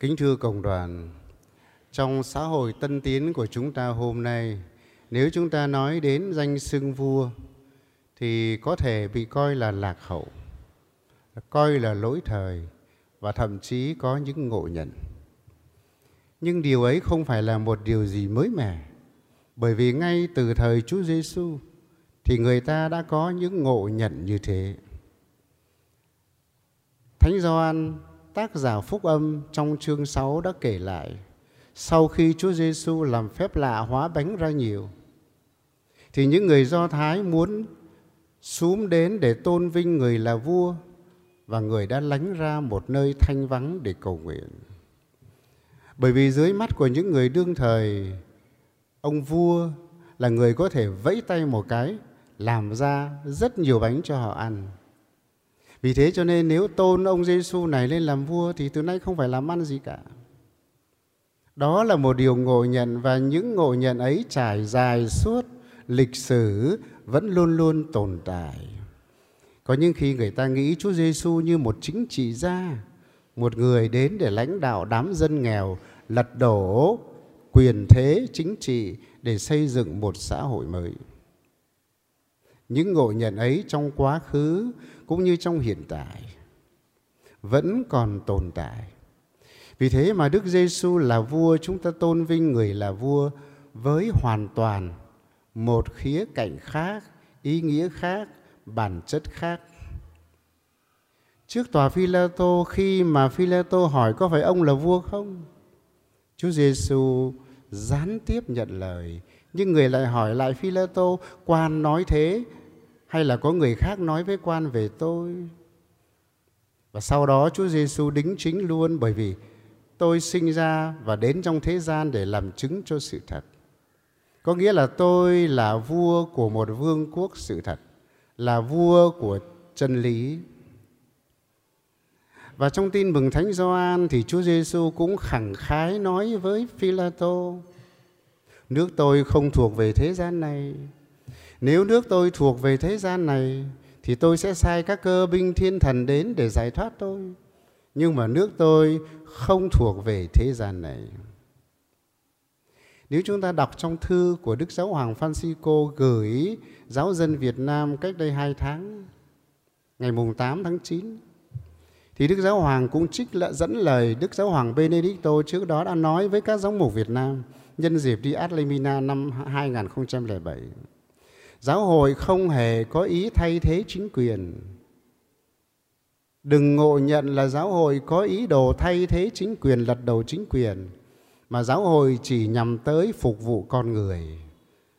Kính thưa cộng đoàn, trong xã hội tân tiến của chúng ta hôm nay, nếu chúng ta nói đến danh xưng vua thì có thể bị coi là lạc hậu, coi là lỗi thời và thậm chí có những ngộ nhận. Nhưng điều ấy không phải là một điều gì mới mẻ, bởi vì ngay từ thời Chúa Giêsu thì người ta đã có những ngộ nhận như thế. Thánh Gioan, tác giả Phúc Âm, trong chương 6 đã kể lại sau khi Chúa Giêsu làm phép lạ hóa bánh ra nhiều, thì những người Do Thái muốn xúm đến để tôn vinh người là vua, và người đã lánh ra một nơi thanh vắng để cầu nguyện. Bởi vì dưới mắt của những người đương thời, ông vua là người có thể vẫy tay một cái làm ra rất nhiều bánh cho họ ăn. Vì thế cho nên nếu tôn ông Giêsu này lên làm vua thì từ nay không phải làm ăn gì cả. Đó là một điều ngộ nhận, và những ngộ nhận ấy trải dài suốt lịch sử vẫn luôn luôn tồn tại. Có những khi người ta nghĩ Chúa Giêsu như một chính trị gia, một người đến để lãnh đạo đám dân nghèo, lật đổ quyền thế chính trị để xây dựng một xã hội mới. Những ngộ nhận ấy trong quá khứ cũng như trong hiện tại vẫn còn tồn tại. Vì thế mà Đức Giêsu là vua, chúng ta tôn vinh người là vua với hoàn toàn một khía cạnh khác, ý nghĩa khác, bản chất khác. Trước tòa Phi-la-tô, khi mà Phi-la-tô hỏi có phải ông là vua không, Chúa Giêsu gián tiếp nhận lời. Nhưng người lại hỏi lại Phi-la-tô, quan nói thế hay là có người khác nói với quan về tôi? Và sau đó Chúa Giêsu đính chính luôn, bởi vì tôi sinh ra và đến trong thế gian để làm chứng cho sự thật. Có nghĩa là tôi là vua của một vương quốc sự thật, là vua của chân lý. Và trong tin mừng Thánh Gioan thì Chúa Giêsu cũng khẳng khái nói với Phi-la-tô: nước tôi không thuộc về thế gian này. Nếu nước tôi thuộc về thế gian này thì tôi sẽ sai các cơ binh thiên thần đến để giải thoát tôi. Nhưng mà nước tôi không thuộc về thế gian này. Nếu chúng ta đọc trong thư của Đức Giáo Hoàng Phanxicô gửi giáo dân Việt Nam cách đây 2 tháng, ngày mùng 8 tháng 9, thì Đức Giáo Hoàng cũng dẫn lời Đức Giáo Hoàng Benedicto trước đó đã nói với các giám mục Việt Nam nhân dịp đi Adlemina năm 2007. Giáo hội không hề có ý thay thế chính quyền. Đừng ngộ nhận là giáo hội có ý đồ thay thế chính quyền, lật đổ chính quyền, mà giáo hội chỉ nhằm tới phục vụ con người.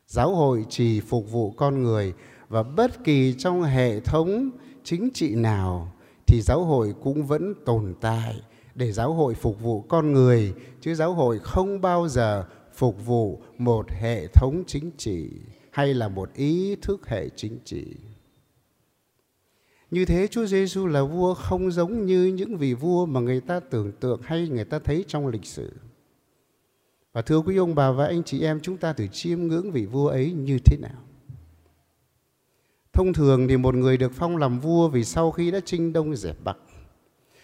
Giáo hội chỉ phục vụ con người, và bất kỳ trong hệ thống chính trị nào thì giáo hội cũng vẫn tồn tại để giáo hội phục vụ con người, chứ giáo hội không bao giờ phục vụ một hệ thống chính trị hay là một ý thức hệ chính trị. Như thế Chúa Giêsu là vua không giống như những vị vua mà người ta tưởng tượng hay người ta thấy trong lịch sử. Và thưa quý ông bà và anh chị em, chúng ta thử chiêm ngưỡng vị vua ấy như thế nào. Thông thường thì một người được phong làm vua vì sau khi đã chinh đông dẹp Bắc,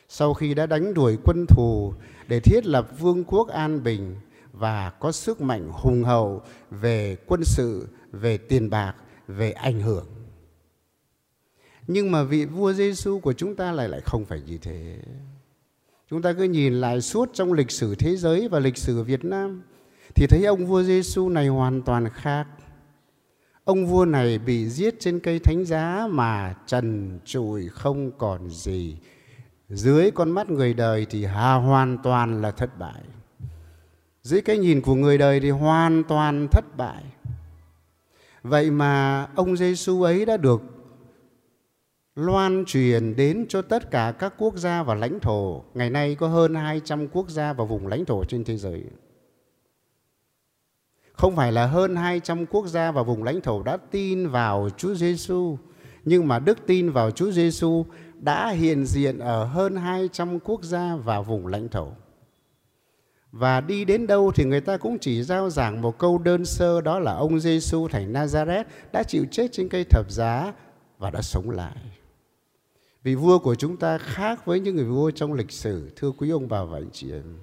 sau khi đã đánh đuổi quân thù để thiết lập vương quốc an bình và có sức mạnh hùng hậu về quân sự, về tiền bạc, về ảnh hưởng. Nhưng mà vị vua Giêsu của chúng ta lại không phải như thế. Chúng ta cứ nhìn lại suốt trong lịch sử thế giới và lịch sử Việt Nam thì thấy ông vua Giêsu này hoàn toàn khác. Ông vua này bị giết trên cây thánh giá mà trần trụi không còn gì. Dưới con mắt người đời thì hoàn toàn là thất bại. Dưới cái nhìn của người đời thì hoàn toàn thất bại. Vậy mà ông Giêsu ấy đã được loan truyền đến cho tất cả các quốc gia và lãnh thổ. Ngày nay có hơn 200 quốc gia và vùng lãnh thổ trên thế giới. Không phải là hơn 200 quốc gia và vùng lãnh thổ đã tin vào Chúa Giêsu, nhưng mà đức tin vào Chúa Giêsu đã hiện diện ở hơn 200 quốc gia và vùng lãnh thổ. Và đi đến đâu thì người ta cũng chỉ rao giảng một câu đơn sơ, đó là ông Giêsu thành Nazareth đã chịu chết trên cây thập giá và đã sống lại. Vị vua của chúng ta khác với những người vua trong lịch sử, thưa quý ông bà và anh chị em.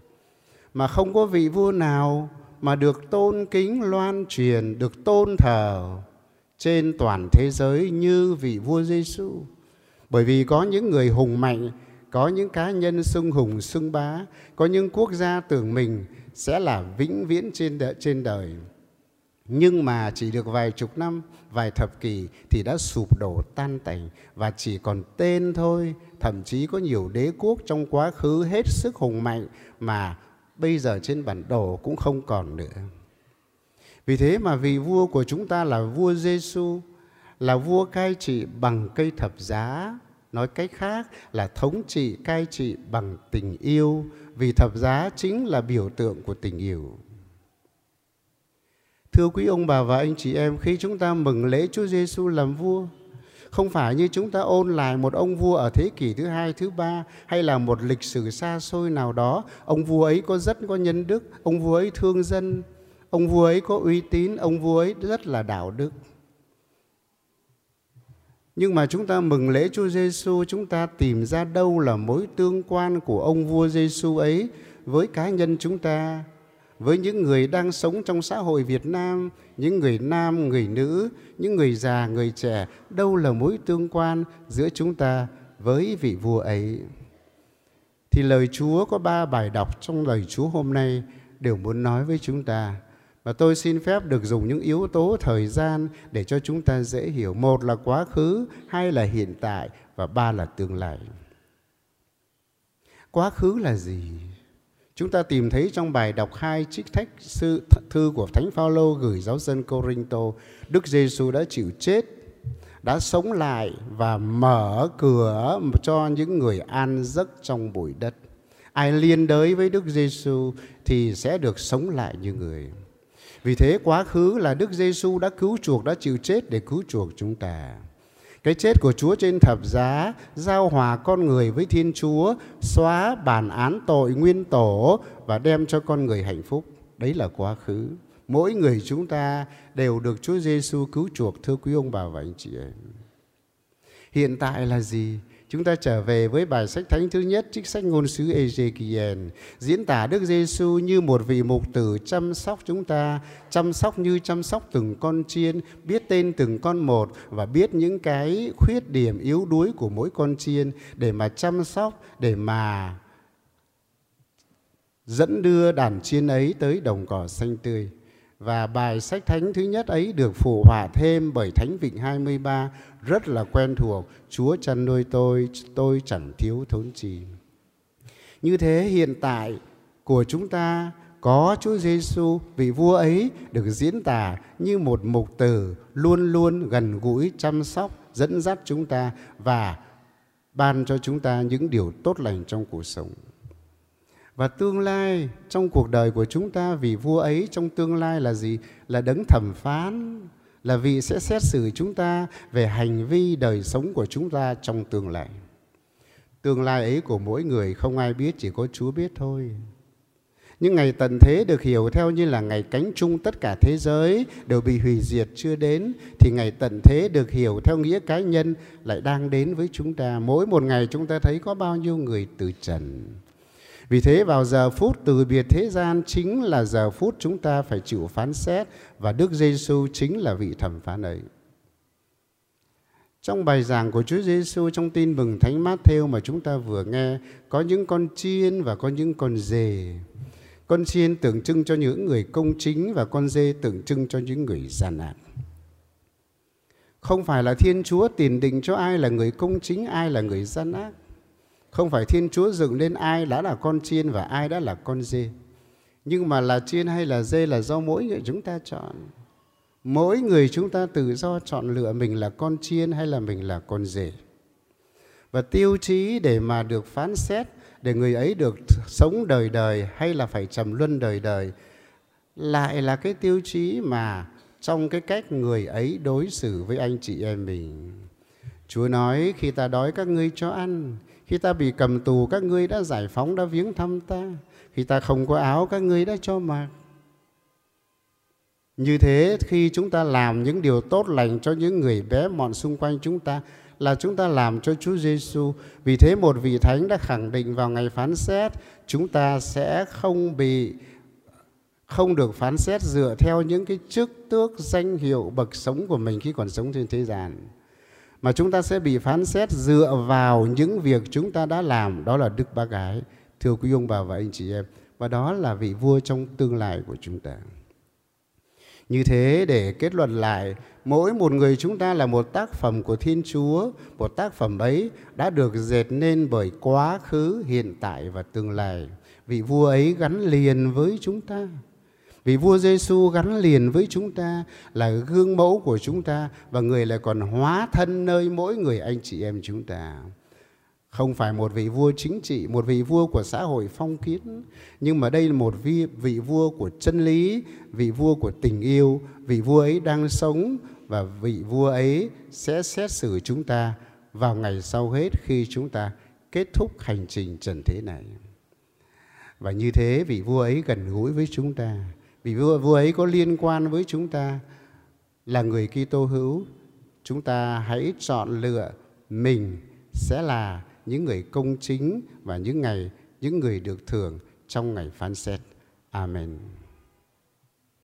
mà không có vị vua nào mà được tôn kính loan truyền, được tôn thờ trên toàn thế giới như vị vua Giêsu. Bởi vì có những người hùng mạnh, có những cá nhân xưng hùng xưng bá, có những quốc gia tưởng mình sẽ là vĩnh viễn trên đời, nhưng mà chỉ được vài chục năm, vài thập kỷ thì đã sụp đổ tan tành và chỉ còn tên thôi. Thậm chí có nhiều đế quốc trong quá khứ hết sức hùng mạnh mà bây giờ trên bản đồ cũng không còn nữa. Vì thế mà vị vua của chúng ta là vua Giêsu, là vua cai trị bằng cây thập giá. Nói cách khác là thống trị, cai trị bằng tình yêu, vì thập giá chính là biểu tượng của tình yêu. Thưa quý ông bà và anh chị em, khi chúng ta mừng lễ Chúa Giêsu làm vua, không phải như chúng ta ôn lại một ông vua ở thế kỷ thứ hai, thứ ba, hay là một lịch sử xa xôi nào đó. Ông vua ấy rất có nhân đức, ông vua ấy thương dân, ông vua ấy có uy tín, ông vua ấy rất là đạo đức. Nhưng mà chúng ta mừng lễ Chúa Giêsu, chúng ta tìm ra đâu là mối tương quan của ông vua Giêsu ấy với cá nhân chúng ta, với những người đang sống trong xã hội Việt Nam, những người nam, người nữ, những người già, người trẻ. Đâu là mối tương quan giữa chúng ta với vị vua ấy? Thì lời Chúa có 3 bài đọc trong lời Chúa hôm nay đều muốn nói với chúng ta. Và tôi xin phép được dùng những yếu tố thời gian để cho chúng ta dễ hiểu. 1 là quá khứ, 2 là hiện tại và 3 là tương lai. Quá khứ là gì? Chúng ta tìm thấy trong bài đọc 2 trích thách thư của Thánh Phao Lô gửi giáo dân Corinthô. Đức Giêsu đã chịu chết, đã sống lại và mở cửa cho những người an giấc trong bụi đất. Ai liên đới với Đức Giêsu thì sẽ được sống lại như người. Vì thế quá khứ là Đức Giêsu đã cứu chuộc, đã chịu chết để cứu chuộc chúng ta. Cái chết của Chúa trên thập giá giao hòa con người với Thiên Chúa, xóa bản án tội nguyên tổ và đem cho con người hạnh phúc. Đấy là quá khứ. Mỗi người chúng ta đều được Chúa Giêsu cứu chuộc, thưa quý ông bà và anh chị em. Hiện tại là gì? Chúng ta trở về với bài sách thánh thứ nhất, trích sách ngôn sứ Ezekiel, diễn tả Đức Giêsu như một vị mục tử chăm sóc chúng ta, chăm sóc như chăm sóc từng con chiên, biết tên từng con một và biết những cái khuyết điểm yếu đuối của mỗi con chiên để mà chăm sóc, để mà dẫn đưa đàn chiên ấy tới đồng cỏ xanh tươi. Và bài sách thánh thứ nhất ấy được phụ họa thêm bởi Thánh Vịnh 23 rất là quen thuộc: Chúa chăn nuôi tôi chẳng thiếu thốn chi. Như thế hiện tại của chúng ta có Chúa Giêsu, vị vua ấy được diễn tả như một mục tử luôn luôn gần gũi, chăm sóc, dẫn dắt chúng ta và ban cho chúng ta những điều tốt lành trong cuộc sống. Và tương lai trong cuộc đời của chúng ta, vì vua ấy trong tương lai là gì? Là đấng thẩm phán, là vị sẽ xét xử chúng ta về hành vi đời sống của chúng ta trong tương lai. Tương lai ấy của mỗi người không ai biết, chỉ có Chúa biết thôi. Những ngày tận thế được hiểu theo như là ngày cánh chung tất cả thế giới đều bị hủy diệt chưa đến, thì ngày tận thế được hiểu theo nghĩa cá nhân lại đang đến với chúng ta. Mỗi một ngày chúng ta thấy có bao nhiêu người từ trần. Vì thế vào giờ phút từ biệt thế gian chính là giờ phút chúng ta phải chịu phán xét, và Đức Giêsu chính là vị thẩm phán ấy. Trong bài giảng của Chúa Giêsu trong tin mừng Thánh Mát-theo mà chúng ta vừa nghe, có những con chiên và có những con dê. Con chiên tượng trưng cho những người công chính và con dê tượng trưng cho những người gian ác. Không phải là Thiên Chúa tiền định cho ai là người công chính, ai là người gian ác. Không phải Thiên Chúa dựng lên ai đã là con chiên và ai đã là con dê. Nhưng mà là chiên hay là dê là do mỗi người chúng ta chọn. Mỗi người chúng ta tự do chọn lựa mình là con chiên hay là mình là con dê. Và tiêu chí để mà được phán xét, để người ấy được sống đời đời hay là phải trầm luân đời đời, lại là cái tiêu chí mà trong cái cách người ấy đối xử với anh chị em mình. Chúa nói: khi ta đói các ngươi cho ăn, khi ta bị cầm tù các ngươi đã giải phóng, đã viếng thăm ta, khi ta không có áo các ngươi đã cho mặc. Như thế khi chúng ta làm những điều tốt lành cho những người bé mọn xung quanh chúng ta là chúng ta làm cho Chúa Giêsu. Vì thế một vị thánh đã khẳng định vào ngày phán xét, chúng ta sẽ không được phán xét dựa theo những cái chức tước danh hiệu bậc sống của mình khi còn sống trên thế gian, mà chúng ta sẽ bị phán xét dựa vào những việc chúng ta đã làm. Đó là Đức Bác Ái, thưa quý ông bà và anh chị em, và đó là vị vua trong tương lai của chúng ta. Như thế, để kết luận lại, mỗi một người chúng ta là một tác phẩm của Thiên Chúa. Một tác phẩm ấy đã được dệt nên bởi quá khứ, hiện tại và tương lai. Vị vua ấy gắn liền với chúng ta. Vị vua Giêsu gắn liền với chúng ta, là gương mẫu của chúng ta, và người lại còn hóa thân nơi mỗi người anh chị em chúng ta. Không phải một vị vua chính trị, một vị vua của xã hội phong kiến, nhưng mà đây là một vị vua của chân lý, vị vua của tình yêu. Vị vua ấy đang sống và vị vua ấy sẽ xét xử chúng ta vào ngày sau hết, khi chúng ta kết thúc hành trình trần thế này. Và như thế, vị vua ấy gần gũi với chúng ta, vị vua ấy có liên quan với chúng ta. Là người Kitô hữu, chúng ta hãy chọn lựa mình sẽ là những người công chính và những người được thưởng trong ngày phán xét. Amen.